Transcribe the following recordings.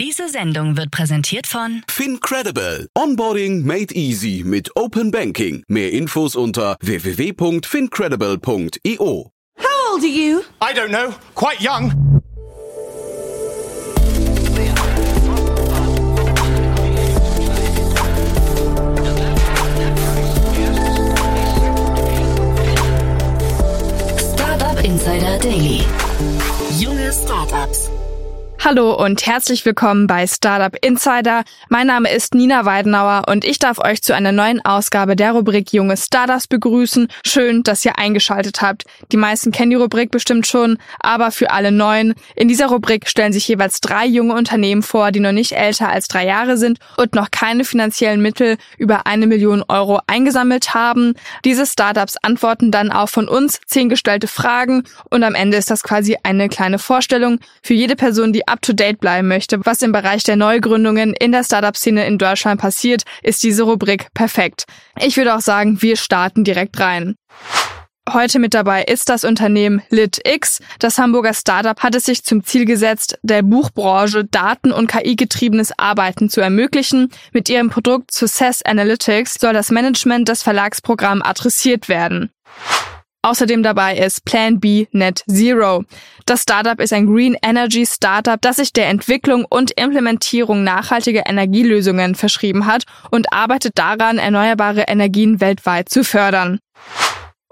Diese Sendung wird präsentiert von FinCredible. Onboarding made easy mit Open Banking. Mehr Infos unter www.fincredible.io. How old are you? I don't know. Quite young. Startup Insider Daily. Junge Startups. Hallo und herzlich willkommen bei Startup Insider. Mein Name ist Nina Weidenauer und ich darf euch zu einer neuen Ausgabe der Rubrik Junge Startups begrüßen. Schön, dass ihr eingeschaltet habt. Die meisten kennen die Rubrik bestimmt schon, aber für alle Neuen. In dieser Rubrik stellen sich jeweils 3 junge Unternehmen vor, die noch nicht älter als 3 Jahre sind und noch keine finanziellen Mittel über 1 Million Euro eingesammelt haben. Diese Startups antworten dann auf von uns 10 gestellte Fragen und am Ende ist das quasi eine kleine Vorstellung für jede Person, die up-to-date bleiben möchte. Was im Bereich der Neugründungen in der Startup-Szene in Deutschland passiert, ist diese Rubrik perfekt. Ich würde auch sagen, wir starten direkt rein. Heute mit dabei ist das Unternehmen LitX. Das Hamburger Startup hat es sich zum Ziel gesetzt, der Buchbranche Daten- und KI-getriebenes Arbeiten zu ermöglichen. Mit ihrem Produkt Success Analytics soll das Management des Verlagsprogramms adressiert werden. Außerdem dabei ist Plan B Net Zero. Das Startup ist ein Green Energy Startup, das sich der Entwicklung und Implementierung nachhaltiger Energielösungen verschrieben hat und arbeitet daran, erneuerbare Energien weltweit zu fördern.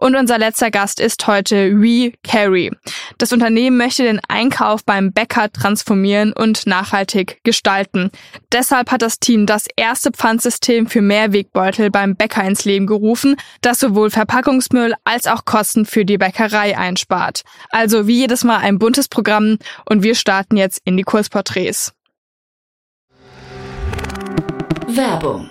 Und unser letzter Gast ist heute WeCarry. Das Unternehmen möchte den Einkauf beim Bäcker transformieren und nachhaltig gestalten. Deshalb hat das Team das erste Pfandsystem für Mehrwegbeutel beim Bäcker ins Leben gerufen, das sowohl Verpackungsmüll als auch Kosten für die Bäckerei einspart. Also wie jedes Mal ein buntes Programm und wir starten jetzt in die Kurzporträts. Werbung.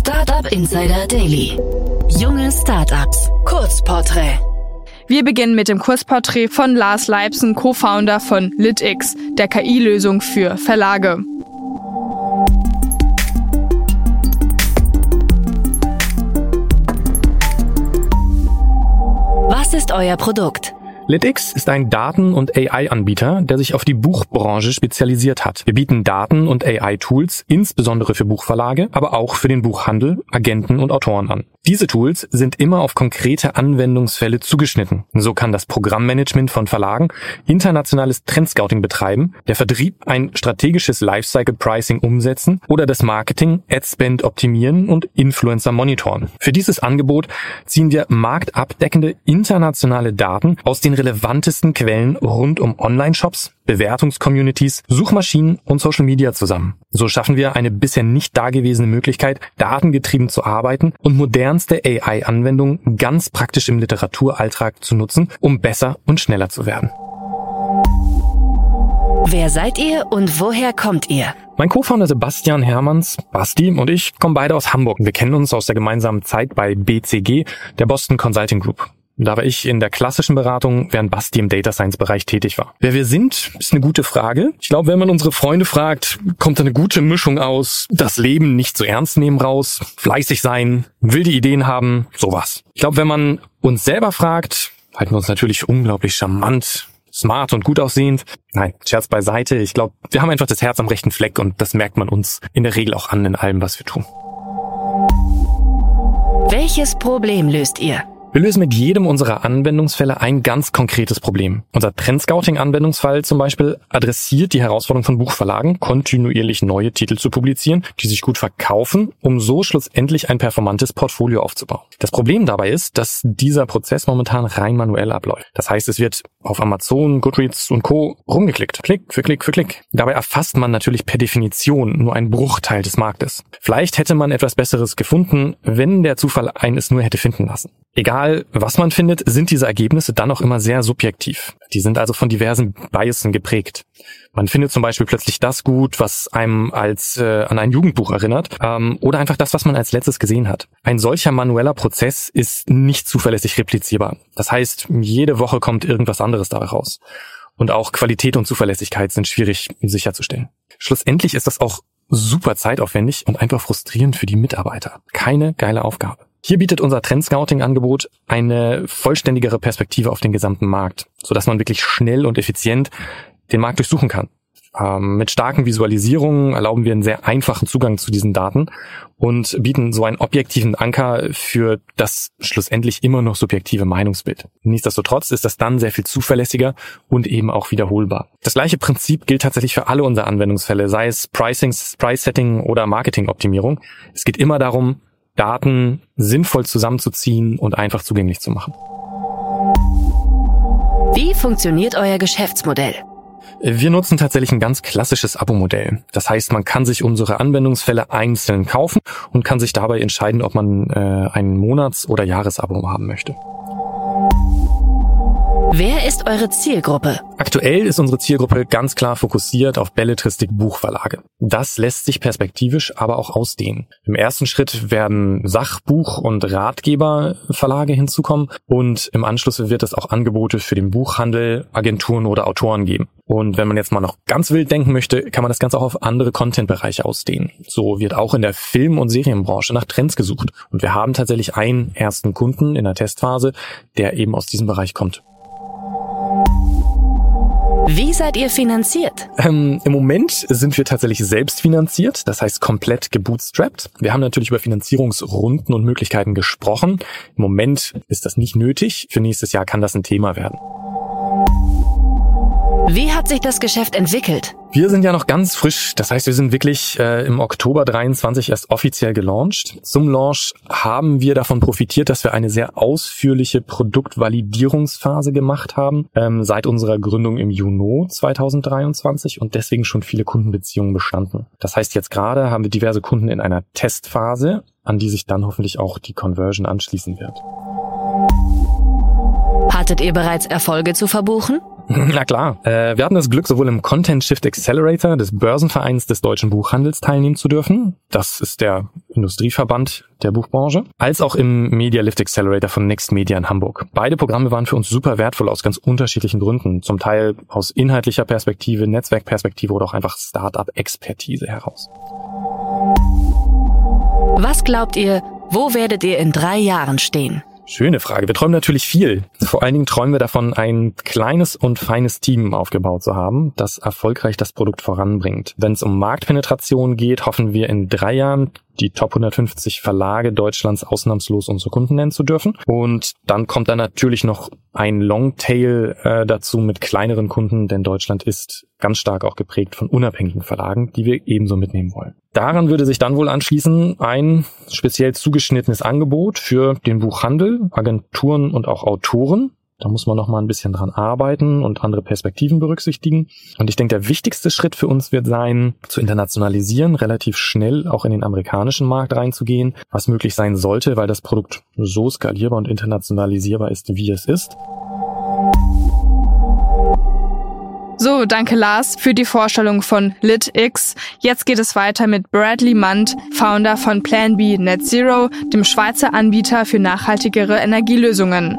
Startup Insider Daily. Junge Startups. Kurzporträt. Wir beginnen mit dem Kurzporträt von Lars Leipson, Co-Founder von LitX, der KI-Lösung für Verlage. Was ist euer Produkt? LitX ist ein Daten- und AI-Anbieter, der sich auf die Buchbranche spezialisiert hat. Wir bieten Daten- und AI-Tools insbesondere für Buchverlage, aber auch für den Buchhandel, Agenten und Autoren an. Diese Tools sind immer auf konkrete Anwendungsfälle zugeschnitten. So kann das Programmmanagement von Verlagen internationales Trendscouting betreiben, der Vertrieb ein strategisches Lifecycle-Pricing umsetzen oder das Marketing Adspend optimieren und Influencer monitoren. Für dieses Angebot ziehen wir marktabdeckende internationale Daten aus den relevantesten Quellen rund um Online-Shops, Bewertungscommunities, Suchmaschinen und Social Media zusammen. So schaffen wir eine bisher nicht dagewesene Möglichkeit, datengetrieben zu arbeiten und modernste AI-Anwendungen ganz praktisch im Literaturalltag zu nutzen, um besser und schneller zu werden. Wer seid ihr und woher kommt ihr? Mein Co-Founder Sebastian Hermanns, Basti, und ich kommen beide aus Hamburg. Wir kennen uns aus der gemeinsamen Zeit bei BCG, der Boston Consulting Group. Da war ich in der klassischen Beratung, während Basti im Data Science Bereich tätig war. Wer wir sind, ist eine gute Frage. Ich glaube, wenn man unsere Freunde fragt, kommt da eine gute Mischung aus das Leben nicht zu ernst nehmen raus, fleißig sein, wilde Ideen haben, sowas. Ich glaube, wenn man uns selber fragt, halten wir uns natürlich unglaublich charmant, smart und gut aussehend. Nein, Scherz beiseite. Ich glaube, wir haben einfach das Herz am rechten Fleck und das merkt man uns in der Regel auch an in allem, was wir tun. Welches Problem löst ihr? Wir lösen mit jedem unserer Anwendungsfälle ein ganz konkretes Problem. Unser Trendscouting-Anwendungsfall zum Beispiel adressiert die Herausforderung von Buchverlagen, kontinuierlich neue Titel zu publizieren, die sich gut verkaufen, um so schlussendlich ein performantes Portfolio aufzubauen. Das Problem dabei ist, dass dieser Prozess momentan rein manuell abläuft. Das heißt, es wird auf Amazon, Goodreads und Co. rumgeklickt. Klick für Klick für Klick. Dabei erfasst man natürlich per Definition nur einen Bruchteil des Marktes. Vielleicht hätte man etwas Besseres gefunden, wenn der Zufall einen es nur hätte finden lassen. Egal, was man findet, sind diese Ergebnisse dann auch immer sehr subjektiv. Die sind also von diversen Biasen geprägt. Man findet zum Beispiel plötzlich das gut, was einem als an ein Jugendbuch erinnert, oder einfach das, was man als letztes gesehen hat. Ein solcher manueller Prozess ist nicht zuverlässig replizierbar. Das heißt, jede Woche kommt irgendwas anderes dabei raus. Und auch Qualität und Zuverlässigkeit sind schwierig sicherzustellen. Schlussendlich ist das auch super zeitaufwendig und einfach frustrierend für die Mitarbeiter. Keine geile Aufgabe. Hier bietet unser Trendscouting-Angebot eine vollständigere Perspektive auf den gesamten Markt, sodass man wirklich schnell und effizient den Markt durchsuchen kann. Mit starken Visualisierungen erlauben wir einen sehr einfachen Zugang zu diesen Daten und bieten so einen objektiven Anker für das schlussendlich immer noch subjektive Meinungsbild. Nichtsdestotrotz ist das dann sehr viel zuverlässiger und eben auch wiederholbar. Das gleiche Prinzip gilt tatsächlich für alle unsere Anwendungsfälle, sei es Pricing, Price-Setting oder Marketing-Optimierung. Es geht immer darum, Daten sinnvoll zusammenzuziehen und einfach zugänglich zu machen. Wie funktioniert euer Geschäftsmodell? Wir nutzen tatsächlich ein ganz klassisches Abo-Modell. Das heißt, man kann sich unsere Anwendungsfälle einzeln kaufen und kann sich dabei entscheiden, ob man ein Monats- oder Jahresabo haben möchte. Wer ist eure Zielgruppe? Aktuell ist unsere Zielgruppe ganz klar fokussiert auf Belletristik-Buchverlage. Das lässt sich perspektivisch aber auch ausdehnen. Im ersten Schritt werden Sachbuch- und Ratgeberverlage hinzukommen und im Anschluss wird es auch Angebote für den Buchhandel, Agenturen oder Autoren geben. Und wenn man jetzt mal noch ganz wild denken möchte, kann man das Ganze auch auf andere Content-Bereiche ausdehnen. So wird auch in der Film- und Serienbranche nach Trends gesucht. Und wir haben tatsächlich einen ersten Kunden in der Testphase, der eben aus diesem Bereich kommt. Wie seid ihr finanziert? Im Moment sind wir tatsächlich selbst finanziert, das heißt komplett gebootstrapped. Wir haben natürlich über Finanzierungsrunden und Möglichkeiten gesprochen. Im Moment ist das nicht nötig. Für nächstes Jahr kann das ein Thema werden. Wie hat sich das Geschäft entwickelt? Wir sind ja noch ganz frisch, das heißt, wir sind wirklich im Oktober 23 erst offiziell gelauncht. Zum Launch haben wir davon profitiert, dass wir eine sehr ausführliche Produktvalidierungsphase gemacht haben, seit unserer Gründung im Juni 2023 und deswegen schon viele Kundenbeziehungen bestanden. Das heißt, jetzt gerade haben wir diverse Kunden in einer Testphase, an die sich dann hoffentlich auch die Conversion anschließen wird. Hattet ihr bereits Erfolge zu verbuchen? Na klar, wir hatten das Glück, sowohl im Content Shift Accelerator des Börsenvereins des Deutschen Buchhandels teilnehmen zu dürfen, das ist der Industrieverband der Buchbranche, als auch im Media Lift Accelerator von Next Media in Hamburg. Beide Programme waren für uns super wertvoll aus ganz unterschiedlichen Gründen, zum Teil aus inhaltlicher Perspektive, Netzwerkperspektive oder auch einfach Startup-Expertise heraus. Was glaubt ihr, wo werdet ihr in 3 Jahren stehen? Schöne Frage. Wir träumen natürlich viel. Vor allen Dingen träumen wir davon, ein kleines und feines Team aufgebaut zu haben, das erfolgreich das Produkt voranbringt. Wenn es um Marktpenetration geht, hoffen wir in 3 Jahren die Top 150 Verlage Deutschlands ausnahmslos unsere Kunden nennen zu dürfen. Und dann kommt dann natürlich noch ein Longtail dazu mit kleineren Kunden, denn Deutschland ist ganz stark auch geprägt von unabhängigen Verlagen, die wir ebenso mitnehmen wollen. Daran würde sich dann wohl anschließen ein speziell zugeschnittenes Angebot für den Buchhandel, Agenturen und auch Autoren. Da muss man noch mal ein bisschen dran arbeiten und andere Perspektiven berücksichtigen. Und ich denke, der wichtigste Schritt für uns wird sein, zu internationalisieren, relativ schnell auch in den amerikanischen Markt reinzugehen, was möglich sein sollte, weil das Produkt so skalierbar und internationalisierbar ist, wie es ist. So, danke Lars für die Vorstellung von LitX. Jetzt geht es weiter mit Bradley Mundt, Founder von Plan B Net Zero, dem Schweizer Anbieter für nachhaltigere Energielösungen.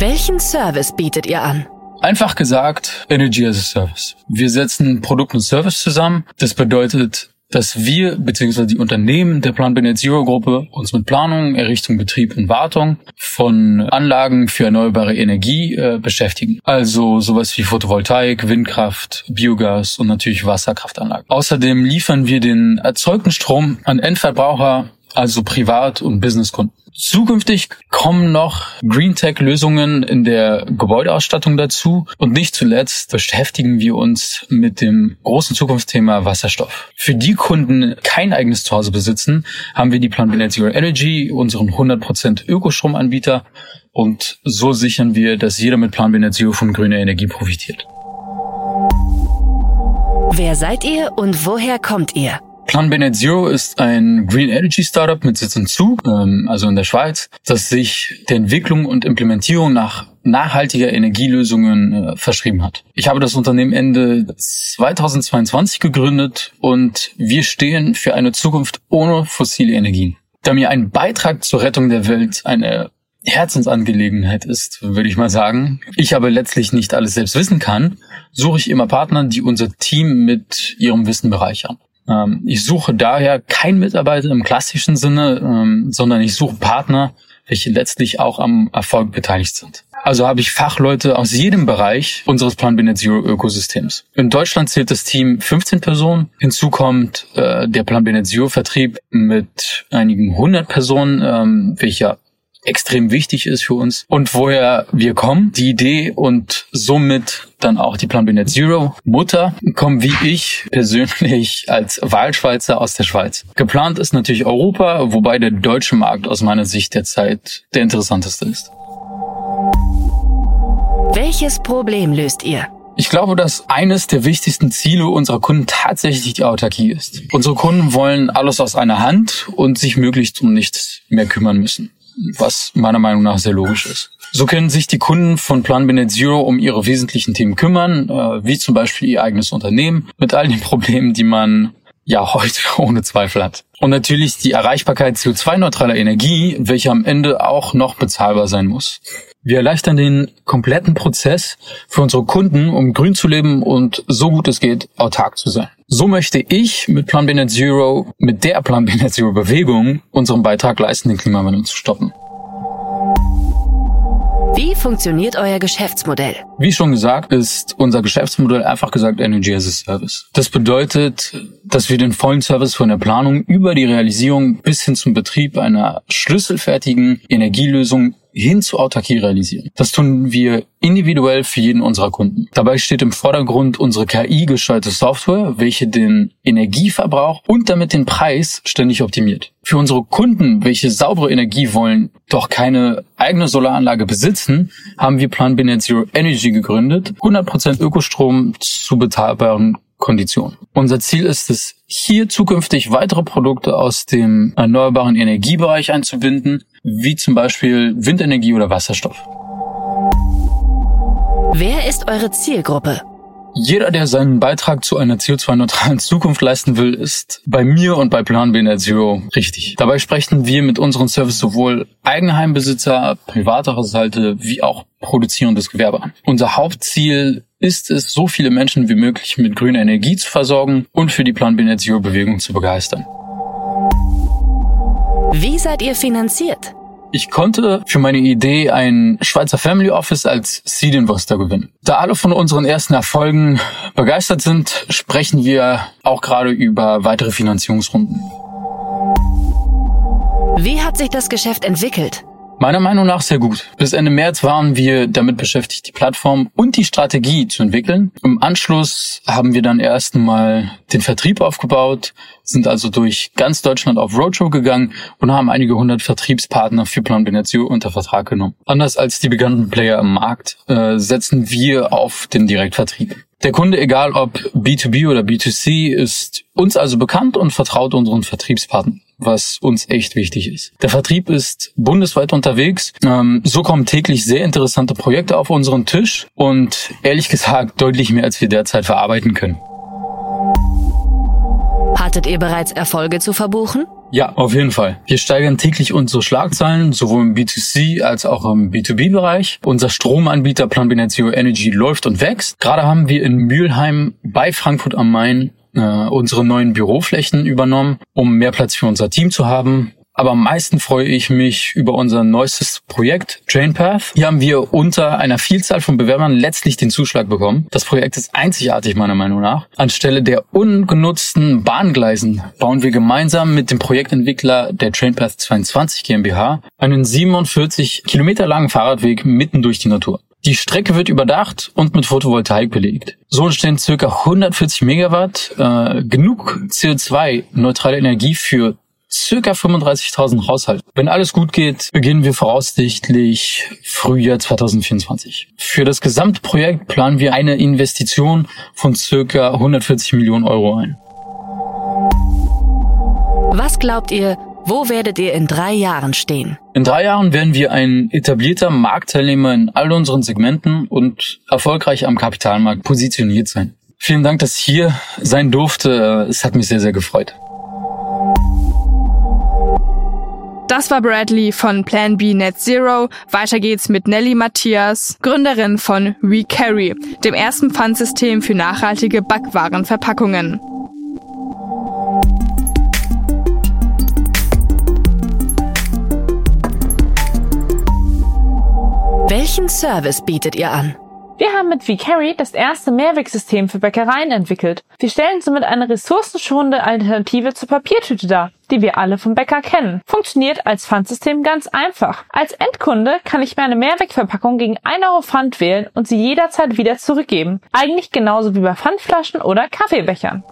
Welchen Service bietet ihr an? Einfach gesagt, Energy as a Service. Wir setzen Produkt und Service zusammen. Das bedeutet, dass wir bzw. die Unternehmen der Plan B Net Zero Gruppe uns mit Planung, Errichtung, Betrieb und Wartung von Anlagen für erneuerbare Energie beschäftigen. Also sowas wie Photovoltaik, Windkraft, Biogas und natürlich Wasserkraftanlagen. Außerdem liefern wir den erzeugten Strom an Endverbraucher, also Privat- und Businesskunden. Zukünftig kommen noch Green-Tech-Lösungen in der Gebäudeausstattung dazu und nicht zuletzt beschäftigen wir uns mit dem großen Zukunftsthema Wasserstoff. Für die Kunden, die kein eigenes Zuhause besitzen, haben wir die Plan B Net Zero Energy, unseren 100% Ökostromanbieter und so sichern wir, dass jeder mit Plan B Net Zero von grüner Energie profitiert. Wer seid ihr und woher kommt ihr? Plan B Net Zero ist ein Green Energy Startup mit Sitz in Zug, also in der Schweiz, das sich der Entwicklung und Implementierung nach nachhaltiger Energielösungen verschrieben hat. Ich habe das Unternehmen Ende 2022 gegründet und wir stehen für eine Zukunft ohne fossile Energien. Da mir ein Beitrag zur Rettung der Welt eine Herzensangelegenheit ist, würde ich mal sagen, ich aber letztlich nicht alles selbst wissen kann, suche ich immer Partner, die unser Team mit ihrem Wissen bereichern. Ich suche daher keinen Mitarbeiter im klassischen Sinne, sondern ich suche Partner, welche letztlich auch am Erfolg beteiligt sind. Also habe ich Fachleute aus jedem Bereich unseres Plan B Net Zero Ökosystems. In Deutschland zählt das Team 15 Personen. Hinzu kommt der Plan B Net Zero Vertrieb mit einigen 100 Personen, welcher extrem wichtig ist für uns und woher wir kommen. Die Idee und somit dann auch die Plan B Net Zero Mutter kommen wie ich persönlich als Wahlschweizer aus der Schweiz. Geplant ist natürlich Europa, wobei der deutsche Markt aus meiner Sicht derzeit der interessanteste ist. Welches Problem löst ihr? Ich glaube, dass eines der wichtigsten Ziele unserer Kunden tatsächlich die Autarkie ist. Unsere Kunden wollen alles aus einer Hand und sich möglichst um nichts mehr kümmern müssen, was meiner Meinung nach sehr logisch ist. So können sich die Kunden von Plan B Net Zero um ihre wesentlichen Themen kümmern, wie zum Beispiel ihr eigenes Unternehmen, mit all den Problemen, die man ja heute ohne Zweifel hat. Und natürlich die Erreichbarkeit CO2-neutraler Energie, welche am Ende auch noch bezahlbar sein muss. Wir erleichtern den kompletten Prozess für unsere Kunden, um grün zu leben und so gut es geht, autark zu sein. So möchte ich mit Plan B Net Zero, mit der Plan B Net Zero Bewegung unseren Beitrag leisten, den Klimawandel zu stoppen. Wie funktioniert euer Geschäftsmodell? Wie schon gesagt, ist unser Geschäftsmodell einfach gesagt Energy as a Service. Das bedeutet, dass wir den vollen Service von der Planung über die Realisierung bis hin zum Betrieb einer schlüsselfertigen Energielösung hin zur Autarkie realisieren. Das tun wir individuell für jeden unserer Kunden. Dabei steht im Vordergrund unsere KI-gesteuerte Software, welche den Energieverbrauch und damit den Preis ständig optimiert. Für unsere Kunden, welche saubere Energie wollen, doch keine eigene Solaranlage besitzen, haben wir Plan B Net Zero Energy gegründet, 100% Ökostrom zu bezahlbaren Konditionen. Unser Ziel ist es, hier zukünftig weitere Produkte aus dem erneuerbaren Energiebereich einzubinden, wie zum Beispiel Windenergie oder Wasserstoff. Wer ist eure Zielgruppe? Jeder, der seinen Beitrag zu einer CO2-neutralen Zukunft leisten will, ist bei mir und bei Plan B Net Zero richtig. Dabei sprechen wir mit unserem Service sowohl Eigenheimbesitzer, private Haushalte wie auch produzierendes Gewerbe an. Unser Hauptziel ist es, so viele Menschen wie möglich mit grüner Energie zu versorgen und für die Plan B Net Zero Bewegung zu begeistern. Wie seid ihr finanziert? Ich konnte für meine Idee ein Schweizer Family Office als Seed Investor gewinnen. Da alle von unseren ersten Erfolgen begeistert sind, sprechen wir auch gerade über weitere Finanzierungsrunden. Wie hat sich das Geschäft entwickelt? Meiner Meinung nach sehr gut. Bis Ende März waren wir damit beschäftigt, die Plattform und die Strategie zu entwickeln. Im Anschluss haben wir dann erst einmal den Vertrieb aufgebaut, sind also durch ganz Deutschland auf Roadshow gegangen und haben einige 100 Vertriebspartner für Plan B Net Zero unter Vertrag genommen. Anders als die bekannten Player im Markt setzen wir auf den Direktvertrieb. Der Kunde, egal ob B2B oder B2C, ist uns also bekannt und vertraut unseren Vertriebspartnern, was uns echt wichtig ist. Der Vertrieb ist bundesweit unterwegs. So kommen täglich sehr interessante Projekte auf unseren Tisch und ehrlich gesagt deutlich mehr, als wir derzeit verarbeiten können. Hattet ihr bereits Erfolge zu verbuchen? Ja, auf jeden Fall. Wir steigern täglich unsere Schlagzeilen, sowohl im B2C als auch im B2B-Bereich. Unser Stromanbieter Plan B Net Zero Energy läuft und wächst. Gerade haben wir in Mülheim bei Frankfurt am Main unsere neuen Büroflächen übernommen, um mehr Platz für unser Team zu haben. Aber am meisten freue ich mich über unser neuestes Projekt, TrainPath. Hier haben wir unter einer Vielzahl von Bewerbern letztlich den Zuschlag bekommen. Das Projekt ist einzigartig meiner Meinung nach. Anstelle der ungenutzten Bahngleisen bauen wir gemeinsam mit dem Projektentwickler der TrainPath 22 GmbH einen 47 Kilometer langen Fahrradweg mitten durch die Natur. Die Strecke wird überdacht und mit Photovoltaik belegt. So entstehen ca. 140 Megawatt, genug CO2-neutrale Energie für circa 35.000 Haushalten. Wenn alles gut geht, beginnen wir voraussichtlich Frühjahr 2024. Für das Gesamtprojekt planen wir eine Investition von circa 140 Millionen Euro ein. Was glaubt ihr, wo werdet ihr in 3 Jahren stehen? In 3 Jahren werden wir ein etablierter Marktteilnehmer in all unseren Segmenten und erfolgreich am Kapitalmarkt positioniert sein. Vielen Dank, dass ich hier sein durfte. Es hat mich sehr, sehr gefreut. Das war Bradley von Plan B Net Zero. Weiter geht's mit Nelly Mathias, Gründerin von WeCarry, dem ersten Pfandsystem für nachhaltige Backwarenverpackungen. Welchen Service bietet ihr an? Wir haben mit WeCarry das erste Mehrwegsystem für Bäckereien entwickelt. Wir stellen somit eine ressourcenschonende Alternative zur Papiertüte dar, die wir alle vom Bäcker kennen. Funktioniert als Pfandsystem ganz einfach. Als Endkunde kann ich mir eine Mehrwegverpackung gegen 1 Euro Pfand wählen und sie jederzeit wieder zurückgeben. Eigentlich genauso wie bei Pfandflaschen oder Kaffeebechern.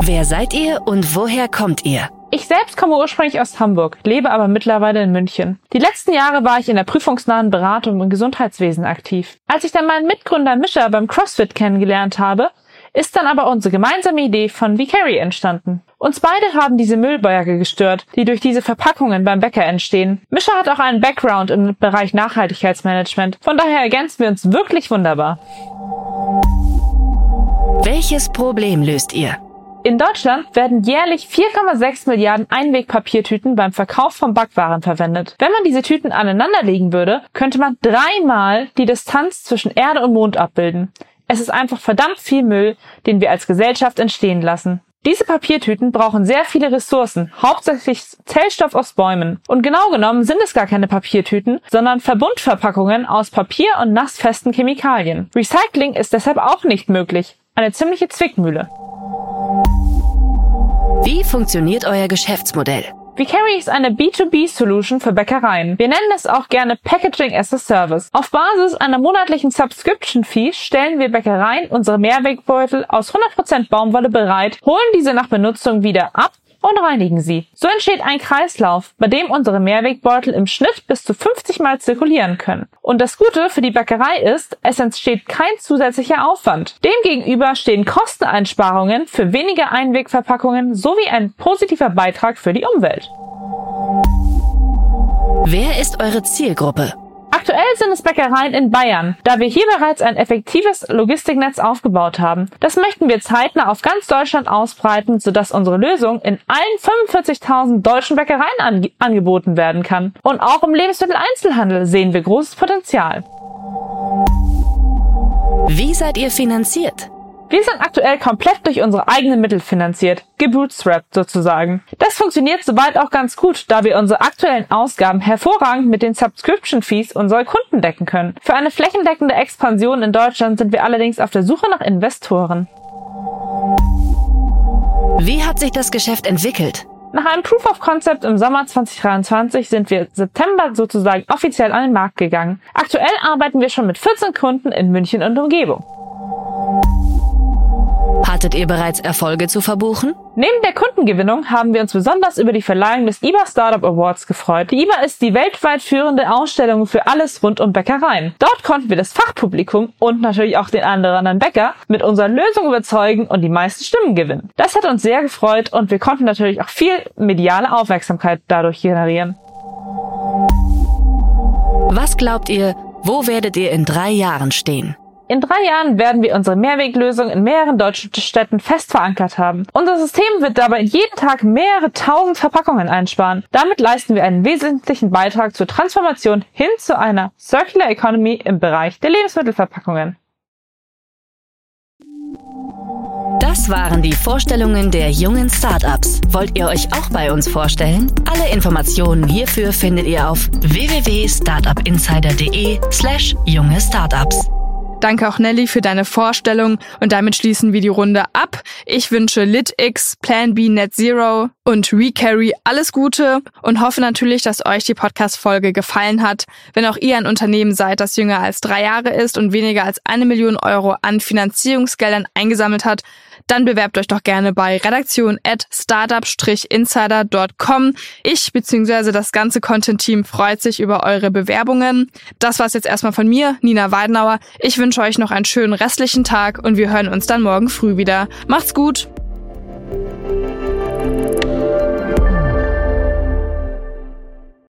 Wer seid ihr und woher kommt ihr? Ich selbst komme ursprünglich aus Hamburg, lebe aber mittlerweile in München. Die letzten Jahre war ich in der prüfungsnahen Beratung im Gesundheitswesen aktiv. Als ich dann meinen Mitgründer Mischa beim CrossFit kennengelernt habe, ist dann aber unsere gemeinsame Idee von WeCarry entstanden. Uns beide haben diese Müllberge gestört, die durch diese Verpackungen beim Bäcker entstehen. Mischa hat auch einen Background im Bereich Nachhaltigkeitsmanagement, von daher ergänzen wir uns wirklich wunderbar. Welches Problem löst ihr? In Deutschland werden jährlich 4,6 Milliarden Einwegpapiertüten beim Verkauf von Backwaren verwendet. Wenn man diese Tüten aneinanderlegen würde, könnte man 3-mal die Distanz zwischen Erde und Mond abbilden. Es ist einfach verdammt viel Müll, den wir als Gesellschaft entstehen lassen. Diese Papiertüten brauchen sehr viele Ressourcen, hauptsächlich Zellstoff aus Bäumen. Und genau genommen sind es gar keine Papiertüten, sondern Verbundverpackungen aus Papier und nassfesten Chemikalien. Recycling ist deshalb auch nicht möglich. Eine ziemliche Zwickmühle. Wie funktioniert euer Geschäftsmodell? WeCarry ist eine B2B-Solution für Bäckereien. Wir nennen es auch gerne Packaging as a Service. Auf Basis einer monatlichen Subscription-Fee stellen wir Bäckereien unsere Mehrwegbeutel aus 100% Baumwolle bereit, holen diese nach Benutzung wieder ab und reinigen sie. So entsteht ein Kreislauf, bei dem unsere Mehrwegbeutel im Schnitt bis zu 50 Mal zirkulieren können. Und das Gute für die Bäckerei ist, es entsteht kein zusätzlicher Aufwand. Demgegenüber stehen Kosteneinsparungen für weniger Einwegverpackungen sowie ein positiver Beitrag für die Umwelt. Wer ist eure Zielgruppe? Aktuell sind es Bäckereien in Bayern, da wir hier bereits ein effektives Logistiknetz aufgebaut haben. Das möchten wir zeitnah auf ganz Deutschland ausbreiten, sodass unsere Lösung in allen 45.000 deutschen Bäckereien angeboten werden kann. Und auch im Lebensmitteleinzelhandel sehen wir großes Potenzial. Wie seid ihr finanziert? Wir sind aktuell komplett durch unsere eigenen Mittel finanziert, gebootstrapped sozusagen. Das funktioniert soweit auch ganz gut, da wir unsere aktuellen Ausgaben hervorragend mit den Subscription-Fees unserer Kunden decken können. Für eine flächendeckende Expansion in Deutschland sind wir allerdings auf der Suche nach Investoren. Wie hat sich das Geschäft entwickelt? Nach einem Proof of Concept im Sommer 2023 sind wir September sozusagen offiziell an den Markt gegangen. Aktuell arbeiten wir schon mit 14 Kunden in München und Umgebung. Hattet ihr bereits Erfolge zu verbuchen? Neben der Kundengewinnung haben wir uns besonders über die Verleihung des IBA Startup Awards gefreut. Die IBA ist die weltweit führende Ausstellung für alles rund um Bäckereien. Dort konnten wir das Fachpublikum und natürlich auch den anderen Bäcker mit unserer Lösung überzeugen und die meisten Stimmen gewinnen. Das hat uns sehr gefreut und wir konnten natürlich auch viel mediale Aufmerksamkeit dadurch generieren. Was glaubt ihr, wo werdet ihr in 3 Jahren stehen? In 3 Jahren werden wir unsere Mehrweglösung in mehreren deutschen Städten fest verankert haben. Unser System wird dabei jeden Tag mehrere tausend Verpackungen einsparen. Damit leisten wir einen wesentlichen Beitrag zur Transformation hin zu einer Circular Economy im Bereich der Lebensmittelverpackungen. Das waren die Vorstellungen der jungen Startups. Wollt ihr euch auch bei uns vorstellen? Alle Informationen hierfür findet ihr auf www.startupinsider.de/junge-startups. Danke auch Nelly für deine Vorstellung und damit schließen wir die Runde ab. Ich wünsche LitX, Plan B Net Zero und WeCarry alles Gute und hoffe natürlich, dass euch die Podcast-Folge gefallen hat. Wenn auch ihr ein Unternehmen seid, das jünger als 3 Jahre ist und weniger als 1 Million Euro an Finanzierungsgeldern eingesammelt hat, dann bewerbt euch doch gerne bei redaktion@startup-insider.com. Ich bzw. das ganze Content-Team freut sich über eure Bewerbungen. Das war's jetzt erstmal von mir, Nina Weidenauer. Ich wünsche euch noch einen schönen restlichen Tag und wir hören uns dann morgen früh wieder. Macht's gut!